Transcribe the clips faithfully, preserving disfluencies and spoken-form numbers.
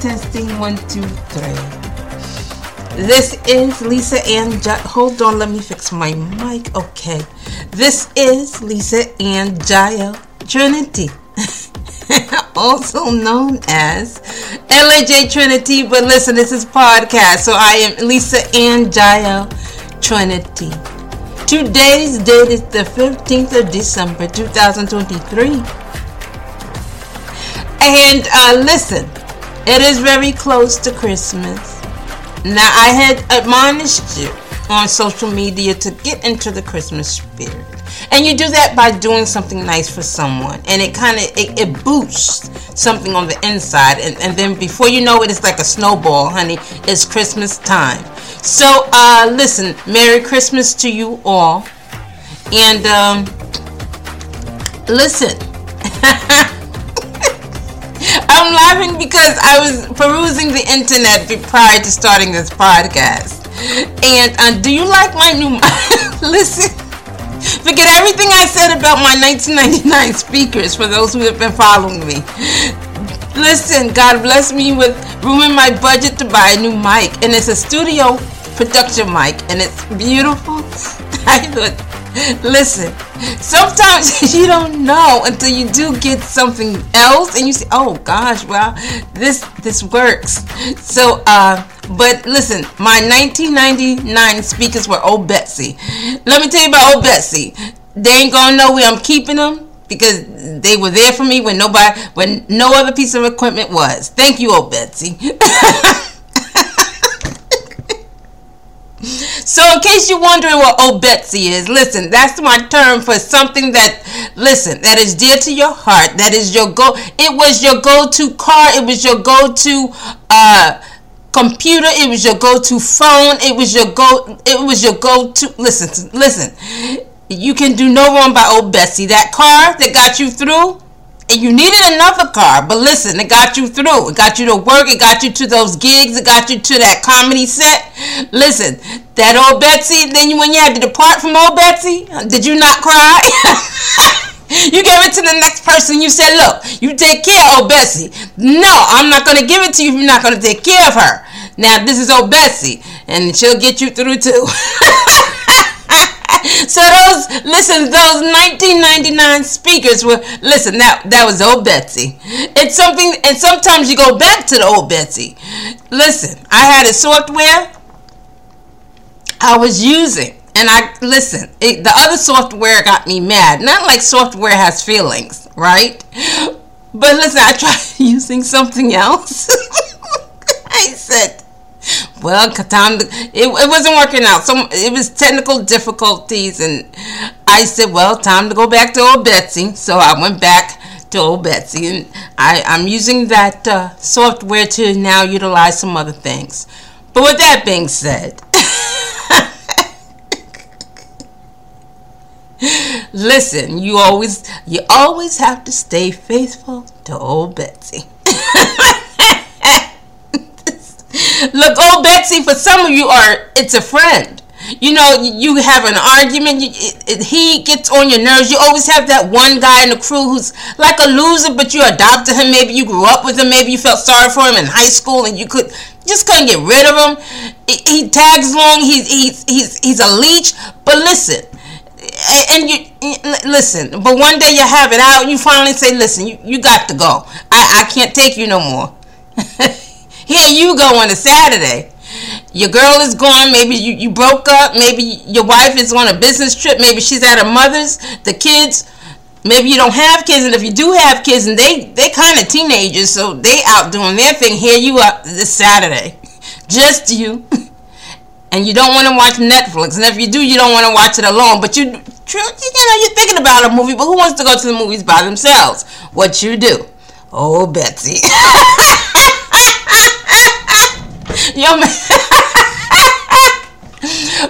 Testing one two three. This is Lisa Ann Giles. Hold on, let me fix my mic. Okay, this is Lisa Ann Giles Trinity, also known as L A J Trinity. But listen, this is podcast, so I am Lisa Ann Giles Trinity. Today's date is the fifteenth of December, twenty twenty-three, and uh, listen. It is very close to Christmas. Now, I had admonished you on social media to get into the Christmas spirit. And you do that by doing something nice for someone. And it kind of, it, it boosts something on the inside. And, and then before you know it, it's like a snowball, honey. It's Christmas time. So, uh, listen, Merry Christmas to you all. And, um, listen. I'm laughing because I was perusing the internet prior to starting this podcast. And uh, do you like my new... Listen, forget everything I said about my nineteen ninety-nine speakers for those who have been following me. Listen, God bless me with room in my budget to buy a new mic. And it's a studio production mic. And it's beautiful. I thought... Listen, sometimes you don't know until you do get something else and you say, oh gosh, well, this this works. So, uh, but listen, my nineteen ninety-nine speakers were old Betsy. Let me tell you about old Betsy. They ain't going to know where I'm keeping them because they were there for me when nobody, when no other piece of equipment was. Thank you, old Betsy. So in case you're wondering what old Betsy is, listen, that's my term for something that, listen, that is dear to your heart. That is your go. It was your go-to car. It was your go-to uh, computer. It was your go-to phone. It was your go. It was your go-to. Listen, listen. You can do no wrong by old Betsy. That car that got you through. And you needed another car, but listen, it got you through. It got you to work. It got you to those gigs. It got you to that comedy set. Listen, that old Betsy, then you, when you had to depart from old Betsy, did you not cry? You gave it to the next person. You said, look, you take care of old Betsy. No, I'm not going to give it to you if you're not going to take care of her. Now, this is old Betsy, and she'll get you through too. So those, listen, those nineteen ninety-nine speakers were, listen, that, that was old Betsy. It's something, and sometimes you go back to the old Betsy. Listen, I had a software I was using, and I, listen, it, the other software got me mad. Not like software has feelings, right? But listen, I tried using something else. I said, well, time to, it, it wasn't working out. So it was technical difficulties, and I said, well, time to go back to old Betsy. So I went back to old Betsy, and I, I'm using that uh, software to now utilize some other things. But with that being said, listen, you always you always have to stay faithful to old Betsy. Look, old Betsy, for some of you are, it's a friend. You know, you have an argument, you, it, it, he gets on your nerves. You always have that one guy in the crew who's like a loser, but you adopted him. Maybe you grew up with him. Maybe you felt sorry for him in high school and you could just couldn't get rid of him. He, he tags along. He's, he's, he's, he's a leech. But listen, and you, listen, but one day you have it out and you finally say, listen, you, you got to go. I, I can't take you no more. Here you go on a Saturday. your girl is gone, maybe you, you broke up, maybe your wife is on a business trip, maybe she's at her mother's, the kids, maybe you don't have kids, and if you do have kids, and they, they kind of teenagers, so they out doing their thing, here you are this Saturday, just you, and you don't want to watch Netflix, and if you do, you don't want to watch it alone, but you, you know, you're thinking about a movie, but who wants to go to the movies by themselves? What you do? Oh, Betsy. Yo, man.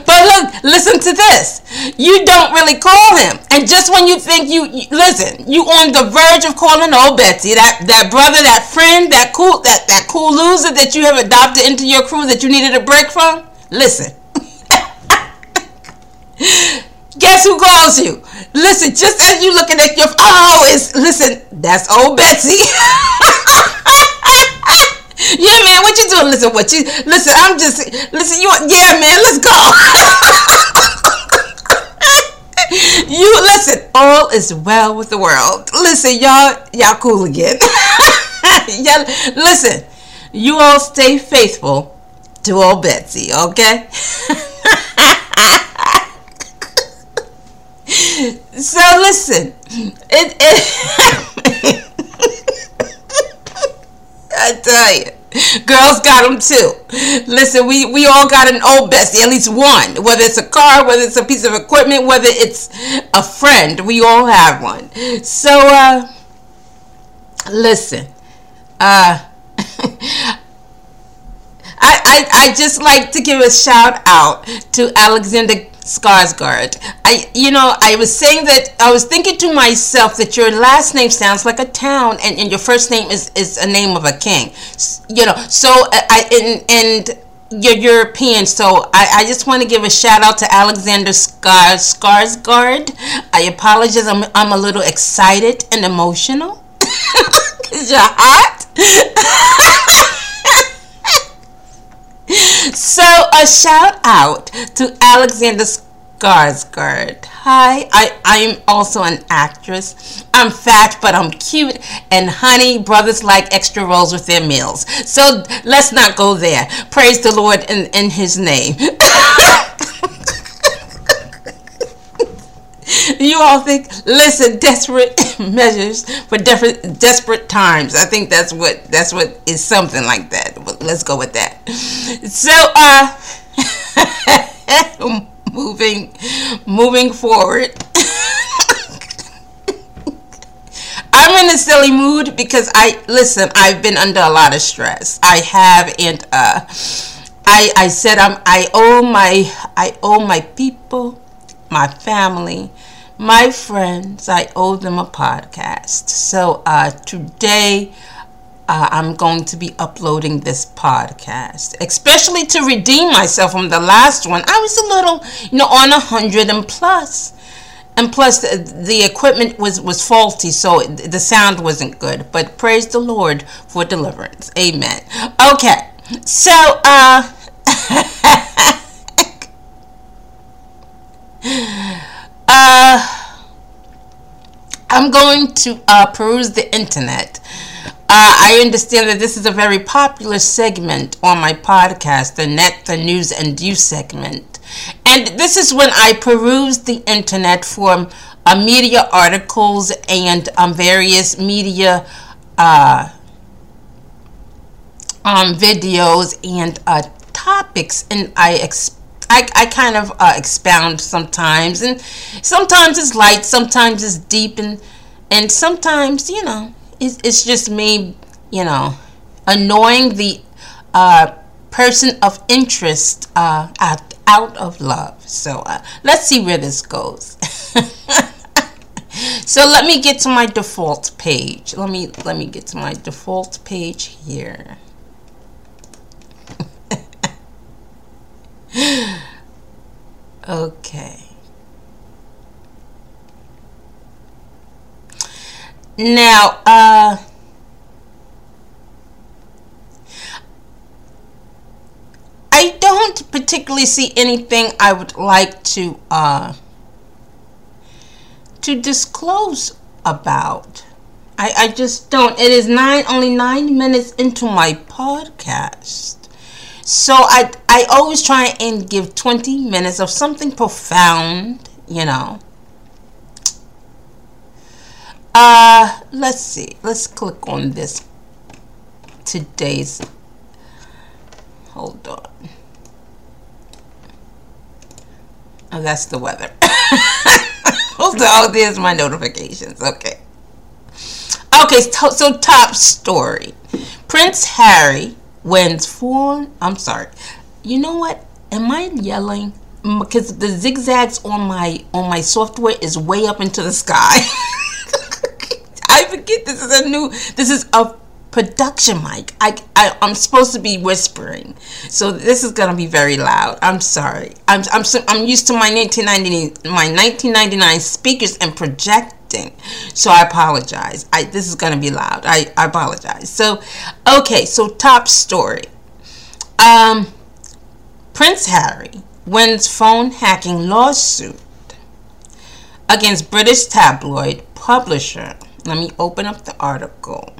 But look, listen to this. You don't really call him. And just when you think you, you listen, you on the verge of calling old Betsy, that, that brother, that friend, that cool that, that cool loser that you have adopted into your crew that you needed a break from, listen. Guess who calls you? Listen, just as you looking at your, oh, it's, listen, that's old Betsy. Yeah, man, what you doing? Listen, what you, listen, I'm just, listen, you, yeah, man, let's go. You, listen, all is well with the world. Listen, y'all, y'all cool again. Yeah, listen, you all stay faithful to old Betsy, okay? So, listen, it, it I tell you, girls got them too. Listen, we, we all got an old bestie, at least one, whether it's a car, whether it's a piece of equipment, whether it's a friend, we all have one. So, uh, listen, uh, I, I, I just like to give a shout out to Alexander Skarsgård. I, you know, I was saying that, I was thinking to myself that your last name sounds like a town, and, and your first name is, is a name of a king, you know, so, I, and, and you're European, so I, I just want to give a shout out to Alexander Skarsgård. I apologize, I'm, I'm a little excited and emotional, because you're hot. So, a shout out to Alexander Skarsgård. Hi, I, I'm also an actress. I'm fat, but I'm cute. And honey, brothers like extra rolls with their meals. So, let's not go there. Praise the Lord in, in his name. You all think, listen, desperate measures for desperate desperate times. I think that's what that's what is something like that. But let's go with that. So, uh, moving moving forward. I'm in a silly mood because I listen. I've been under a lot of stress. I have, and uh, I I said I'm. I owe my I owe my people. My family, my friends, I owe them a podcast. So uh, today uh, I'm going to be uploading this podcast, especially to redeem myself from the last one. I was a little, you know, on a hundred and plus. And plus the, the equipment was, was faulty, so the sound wasn't good. But praise the Lord for deliverance. Amen. Okay, so... uh. Uh, I'm going to uh, peruse the internet. Uh, I understand that this is a very popular segment on my podcast, the Net, the News, and You segment. And this is when I peruse the internet for uh, media articles and um, various media uh, um, videos and uh, topics, and I expect I, I kind of uh, expound sometimes, and sometimes it's light, sometimes it's deep, and and sometimes, you know, it's, it's just me, you know, annoying the uh, person of interest uh, out, out of love. So uh, let's see where this goes. So let me get to my default page. Let me let me get to my default page here. Okay. Now, uh, I don't particularly see anything I would like to uh, to disclose about. I, I just don't. It is nine only nine minutes into my podcast. So I I always try and give twenty minutes of something profound, you know. Uh, let's see. Let's click on this. Today's. Hold on. Oh, that's the weather. Also, oh, there's my notifications. Okay. Okay, so, so top story. Prince Harry wins four. I'm sorry. You know what? Am I yelling? Because the zigzags on my on my software is way up into the sky. I forget this is a new. This is a production mic. I, I I'm supposed to be whispering, so this is gonna be very loud. I'm sorry. I'm I'm I'm used to my nineteen ninety my nineteen ninety-nine speakers and projecting, so I apologize. I this is gonna be loud. I I apologize. So, okay. So top story. Um, Prince Harry wins phone hacking lawsuit against British tabloid publisher. Let me open up the article.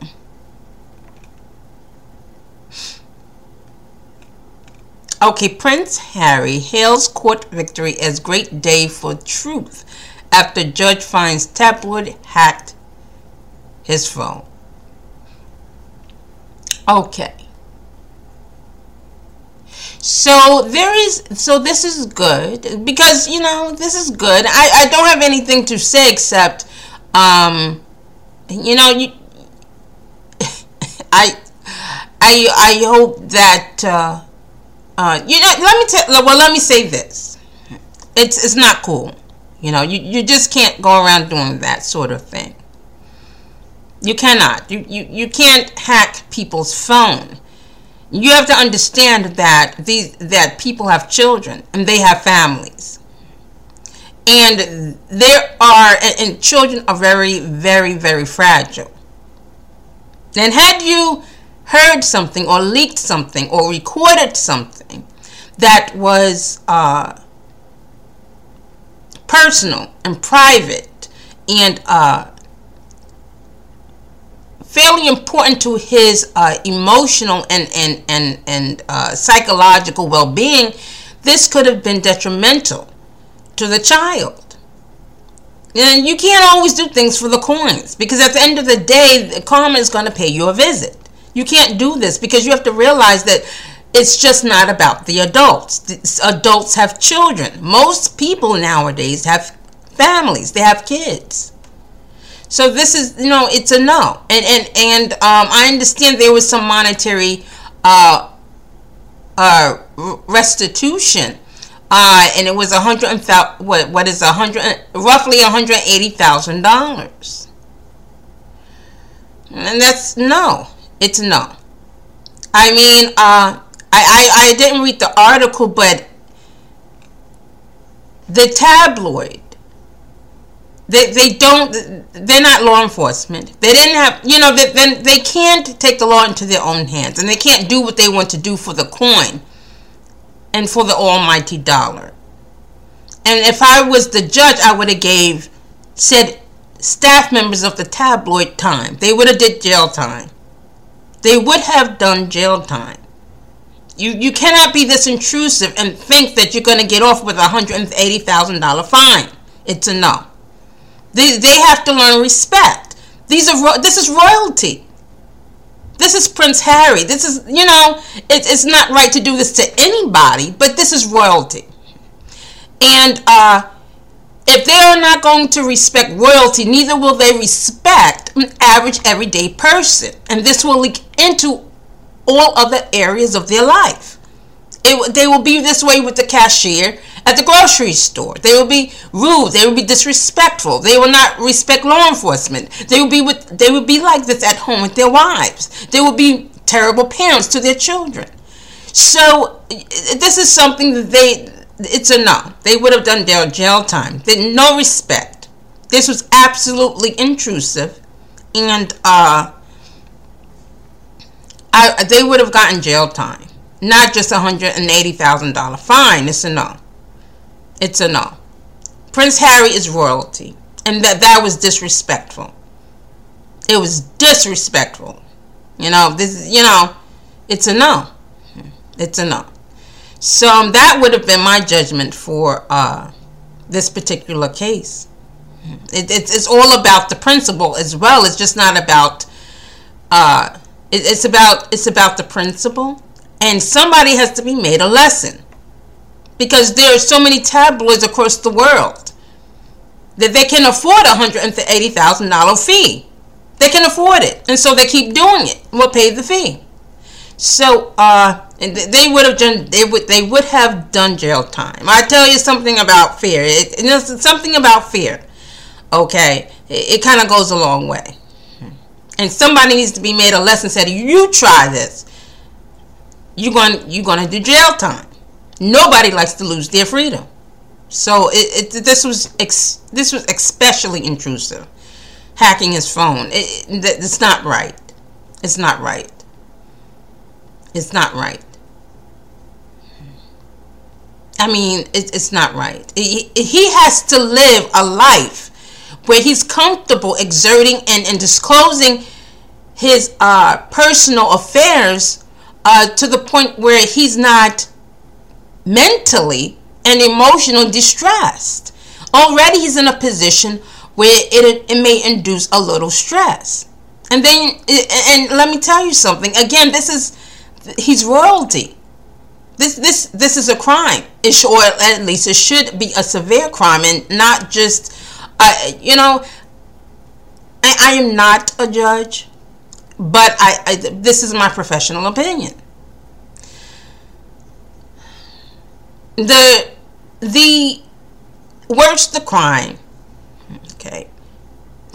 Okay, Prince Harry hails court victory as great day for truth after judge finds Tapwood hacked his phone. Okay. So there is, so this is good because, you know, this is good. I, I don't have anything to say except, um, you know, you, I, I, I hope that, uh, Uh, you know, let me tell. Well, let me say this. It's it's not cool. You know, you, you just can't go around doing that sort of thing. You cannot. You, you you can't hack people's phone. You have to understand that these that people have children and they have families, and there are and, and children are very very very fragile. And had you heard something or leaked something or recorded something that was uh, personal and private and uh, fairly important to his uh, emotional and and and and uh, psychological well-being, this could have been detrimental to the child. And you can't always do things for the coins, because at the end of the day, the karma is going to pay you a visit. You can't do this, because you have to realize that it's just not about the adults. The adults have children. Most people nowadays have families. They have kids. So this is, you know, it's a no. And and and um, I understand there was some monetary uh, uh, restitution, uh, and it was a hundred and what what is a hundred roughly one hundred eighty thousand dollars. And that's no. It's no. I mean, uh, I, I, I didn't read the article, but the tabloid, they they don't, they're not law enforcement. They didn't have, you know, they, they, they can't take the law into their own hands, and they can't do what they want to do for the coin and for the almighty dollar. And if I was the judge, I would have gave, said, staff members of the tabloid time. They would have did jail time. They would have done jail time. You you cannot be this intrusive and think that you're going to get off with a one hundred eighty thousand dollars fine. It's a no. They, they have to learn respect. These are This is royalty. This is Prince Harry. This is, you know, it, it's not right to do this to anybody, but this is royalty. And uh, if they are not going to respect royalty, neither will they respect an average everyday person. And this will leak into all other areas of their life. It, they will be this way with the cashier at the grocery store. They will be rude. They will be disrespectful. They will not respect law enforcement. They will be with. They will be like this at home with their wives. They will be terrible parents to their children. So this is something that they. It's a no. They would have done their jail time. They, no respect. This was absolutely intrusive, and uh. I, they would have gotten jail time, not just a one hundred eighty thousand dollars fine. It's a no. It's a no. Prince Harry is royalty, and that that was disrespectful. It was disrespectful. You know this. You know, it's a no. It's a no. So um, that would have been my judgment for uh, this particular case. It, it, it's all about the principle as well. It's just not about. Uh, it, it's about it's about the principle, and somebody has to be made a lesson, because there are so many tabloids across the world that they can afford a hundred and eighty thousand dollar fee. They can afford it, and so they keep doing it. We'll pay the fee. So uh, and they would have done. They would. They would have done jail time. I tell you something about fear. It, it's something about fear. Okay, it, it kind of goes a long way, and somebody needs to be made a lesson. Said, you try this, you're going you're going to do jail time. Nobody likes to lose their freedom. So it, it this was ex, this was especially intrusive. Hacking his phone. It, it, it's not right. It's not right. It's not right. I mean, it, it's not right. He, he has to live a life where he's comfortable exerting and, and disclosing his uh, personal affairs uh, to the point where he's not mentally and emotionally distressed. Already he's in a position where it, it may induce a little stress. And then, and let me tell you something. Again, this is, he's royalty. This this this is a crime, it should, or at least it should be a severe crime, and not just, uh, you know. I, I am not a judge, but I, I this is my professional opinion. The the worse the crime, okay,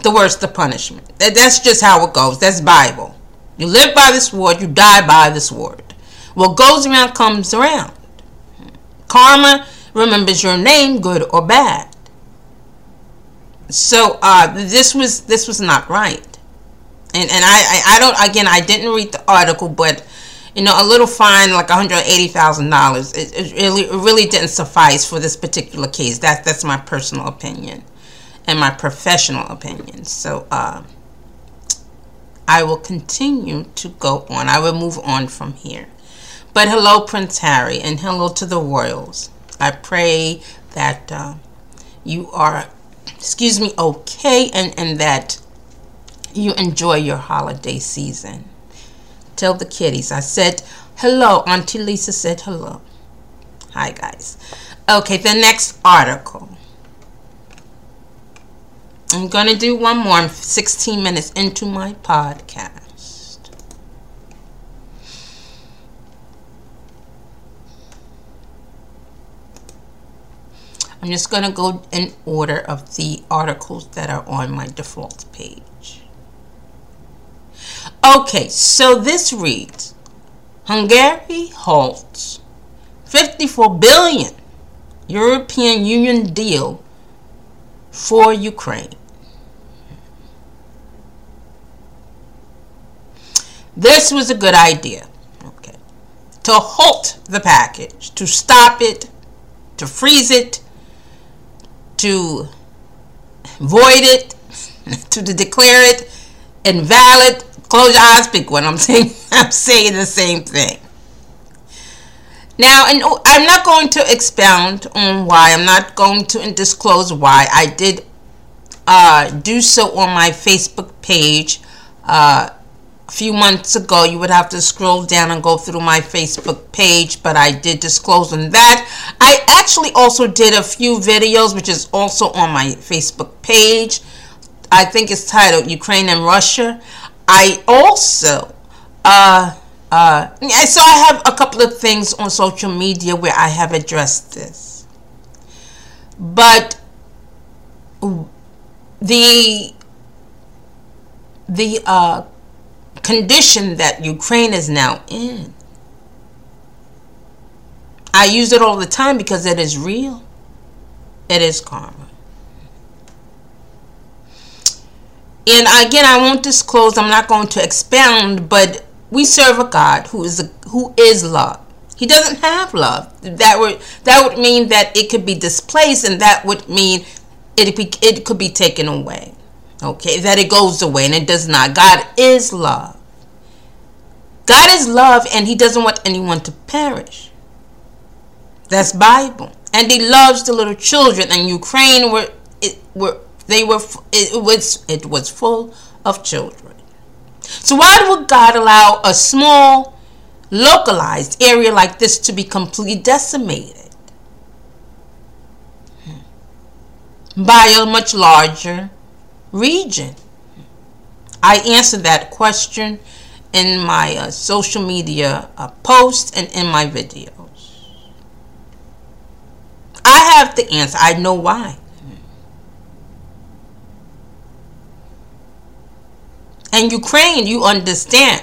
the worse the punishment. That, that's just how it goes. That's Bible. You live by this word, you die by this word. What goes around comes around. Karma remembers your name, good or bad. So uh, this was this was not right, and and I, I I don't again I didn't read the article, but you know, a little fine like one hundred eighty thousand dollars it, it really it really didn't suffice for this particular case. That that's my personal opinion and my professional opinion. So uh, I will continue to go on. I will move on from here. But hello, Prince Harry, and hello to the royals. I pray that uh, you are, excuse me, okay, and, and that you enjoy your holiday season. Tell the kitties I said hello. Auntie Lisa said hello. Hi, guys. Okay, the next article. I'm going to do one more. I'm sixteen minutes into my podcast. I'm just going to go in order of the articles that are on my default page. Okay, so this reads, Hungary halts fifty-four billion European Union deal for Ukraine. This was a good idea. Okay. To halt the package, to stop it, to freeze it, to void it, to declare it invalid. Close your eyes, pick one. I'm saying I'm saying the same thing. Now, and I'm not going to expound on why. I'm not going to disclose why. I did uh, do so on my Facebook page uh, a few months ago. You would have to scroll down and go through my Facebook page, but I did disclose on that. I actually also did a few videos, which is also on my Facebook page. I think it's titled Ukraine and Russia. I also, uh, uh, so I have a couple of things on social media where I have addressed this. But the, the uh, condition that Ukraine is now in, I use it all the time because it is real. It is karma. And again, I won't disclose. I'm not going to expound, but we serve a God who is a, who is love. He doesn't have love. That would that would mean that it could be displaced, and that would mean it be, it could be taken away. Okay, that it goes away, and it does not. God is love. God is love, and he doesn't want anyone to perish. That's Bible. And he loves the little children. And Ukraine, were it were they were it was it was full of children. So why would God allow a small, localized area like this to be completely decimated by a much larger region? I answered that question in my uh, social media uh, posts and in my videos. I have the answer. I know why. And Ukraine, you understand.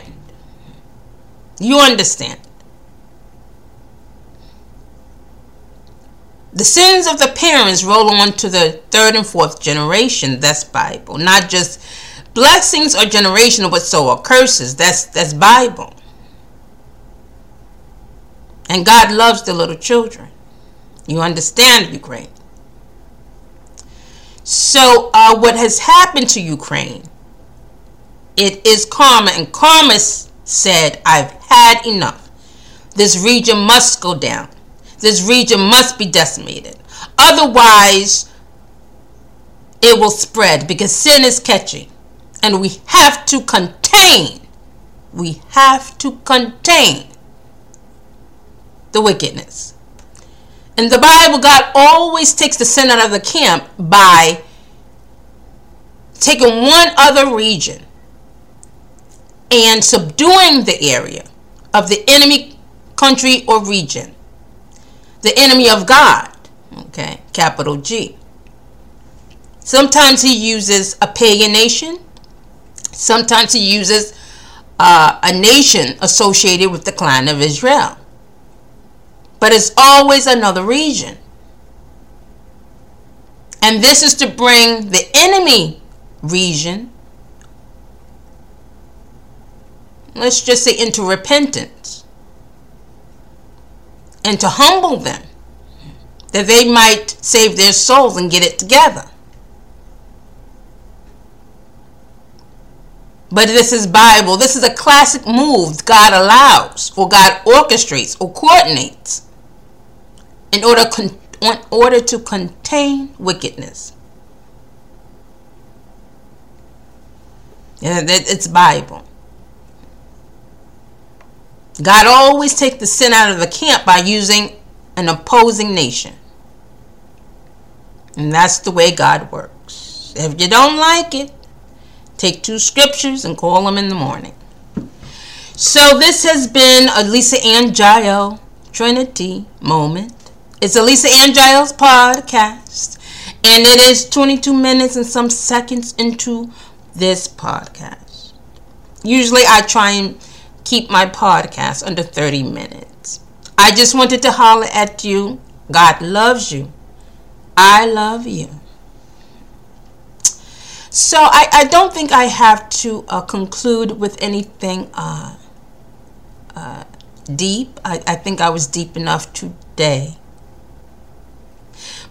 You understand. The sins of the parents roll on to the third and fourth generation. That's Bible. Not just blessings or generational, but so are curses. That's that's Bible. And God loves the little children. You understand, Ukraine. So uh, what has happened to Ukraine? It is karma, and karma said, I've had enough. This region must go down. This region must be decimated. Otherwise, it will spread because sin is catching. And we have to contain. We have to contain the wickedness. In the Bible, God always takes the sin out of the camp by taking one other region and subduing the area of the enemy country or region. The enemy of God. Okay, capital G. Sometimes he uses a pagan nation. Sometimes he uses uh, a nation associated with the clan of Israel. But it's always another region. And this is to bring the enemy region, let's just say, into repentance. And to humble them, that they might save their souls and get it together. But this is Bible. This is a classic move God allows, or God orchestrates, or coordinates in order con- in order to contain wickedness. Yeah, it's Bible. God always takes the sin out of the camp by using an opposing nation. And that's the way God works. If you don't like it, take two scriptures and call them in the morning. So this has been a Lisa Ann Giles Trinity moment. It's a Lisa Ann Giles podcast. And it is twenty-two minutes and some seconds into this podcast. Usually I try and keep my podcast under thirty minutes. I just wanted to holler at you. God loves you. I love you. So I, I don't think I have to uh, conclude with anything uh, uh, deep. I, I think I was deep enough today.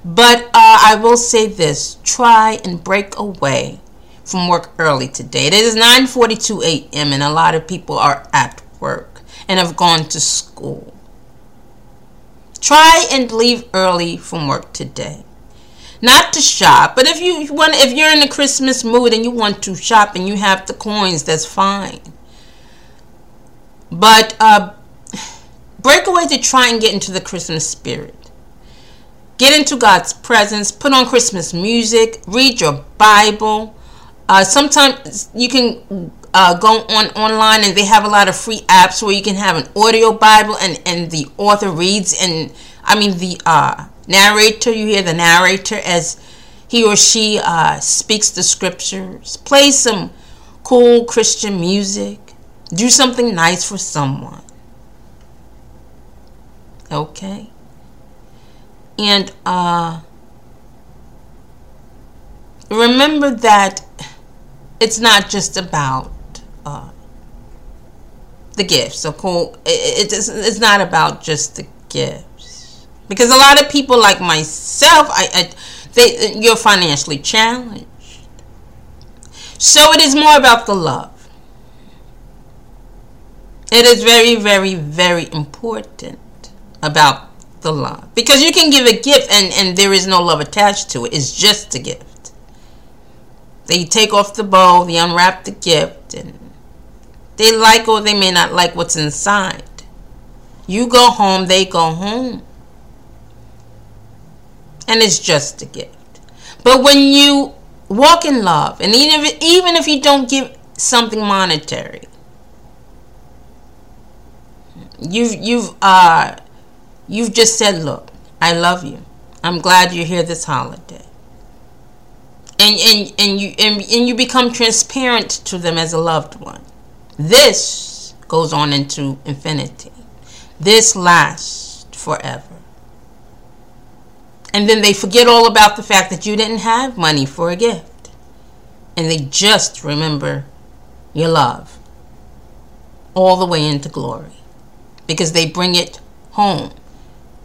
But uh, I will say this. Try and break away from work early today. It is nine forty-two a.m. and a lot of people are at work and have gone to school. Try and leave early from work today. Not to shop, but if you want, if you're in the Christmas mood and you want to shop and you have the coins, that's fine. But uh, break away to try and get into the Christmas spirit. Get into God's presence. Put on Christmas music. Read your Bible. Uh, sometimes you can uh, go on online and they have a lot of free apps where you can have an audio Bible and, and the author reads and, I mean, the uh, narrator, you hear the narrator as he or she uh, speaks the scriptures. Play some cool Christian music. Do something nice for someone. Okay? And uh, remember that it's not just about uh, the gifts. So cool. It, it, it's not about just the gifts, because a lot of people like myself, I, I they you're financially challenged. So it is more about the love. It is very, very, very important about the love. Because you can give a gift and, and there is no love attached to it. It's just a gift. They take off the bow, they unwrap the gift, and they like or they may not like what's inside. You go home, they go home. And it's just a gift. But when you walk in love, and even if, even if you don't give something monetary, you've you've uh you've just said, look, I love you. I'm glad you're here this holiday. And and and you and, and you become transparent to them as a loved one. This goes on into infinity. This lasts forever. And then they forget all about the fact that you didn't have money for a gift. And they just remember your love all the way into glory. Because they bring it home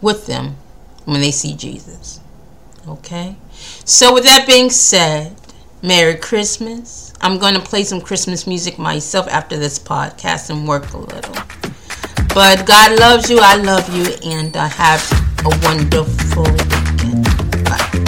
with them when they see Jesus. Okay? So with that being said, Merry Christmas. I'm going to play some Christmas music myself after this podcast and work a little. But God loves you. I love you. And I have a wonderful weekend. Bye.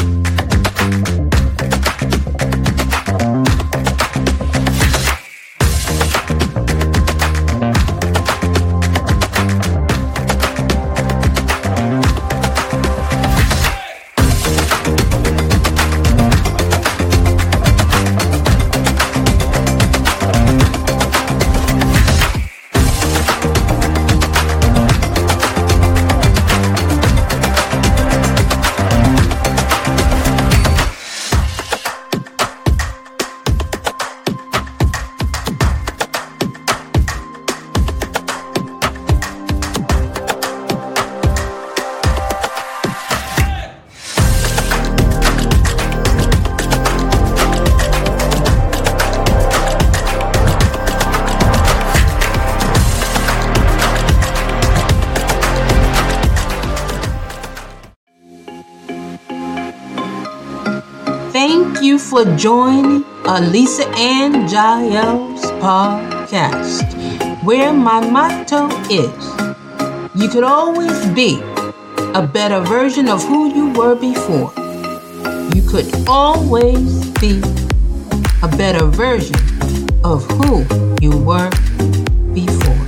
Thank you for joining a Lisa Ann Giles podcast, where my motto is, you could always be a better version of who you were before. You could always be a better version of who you were before.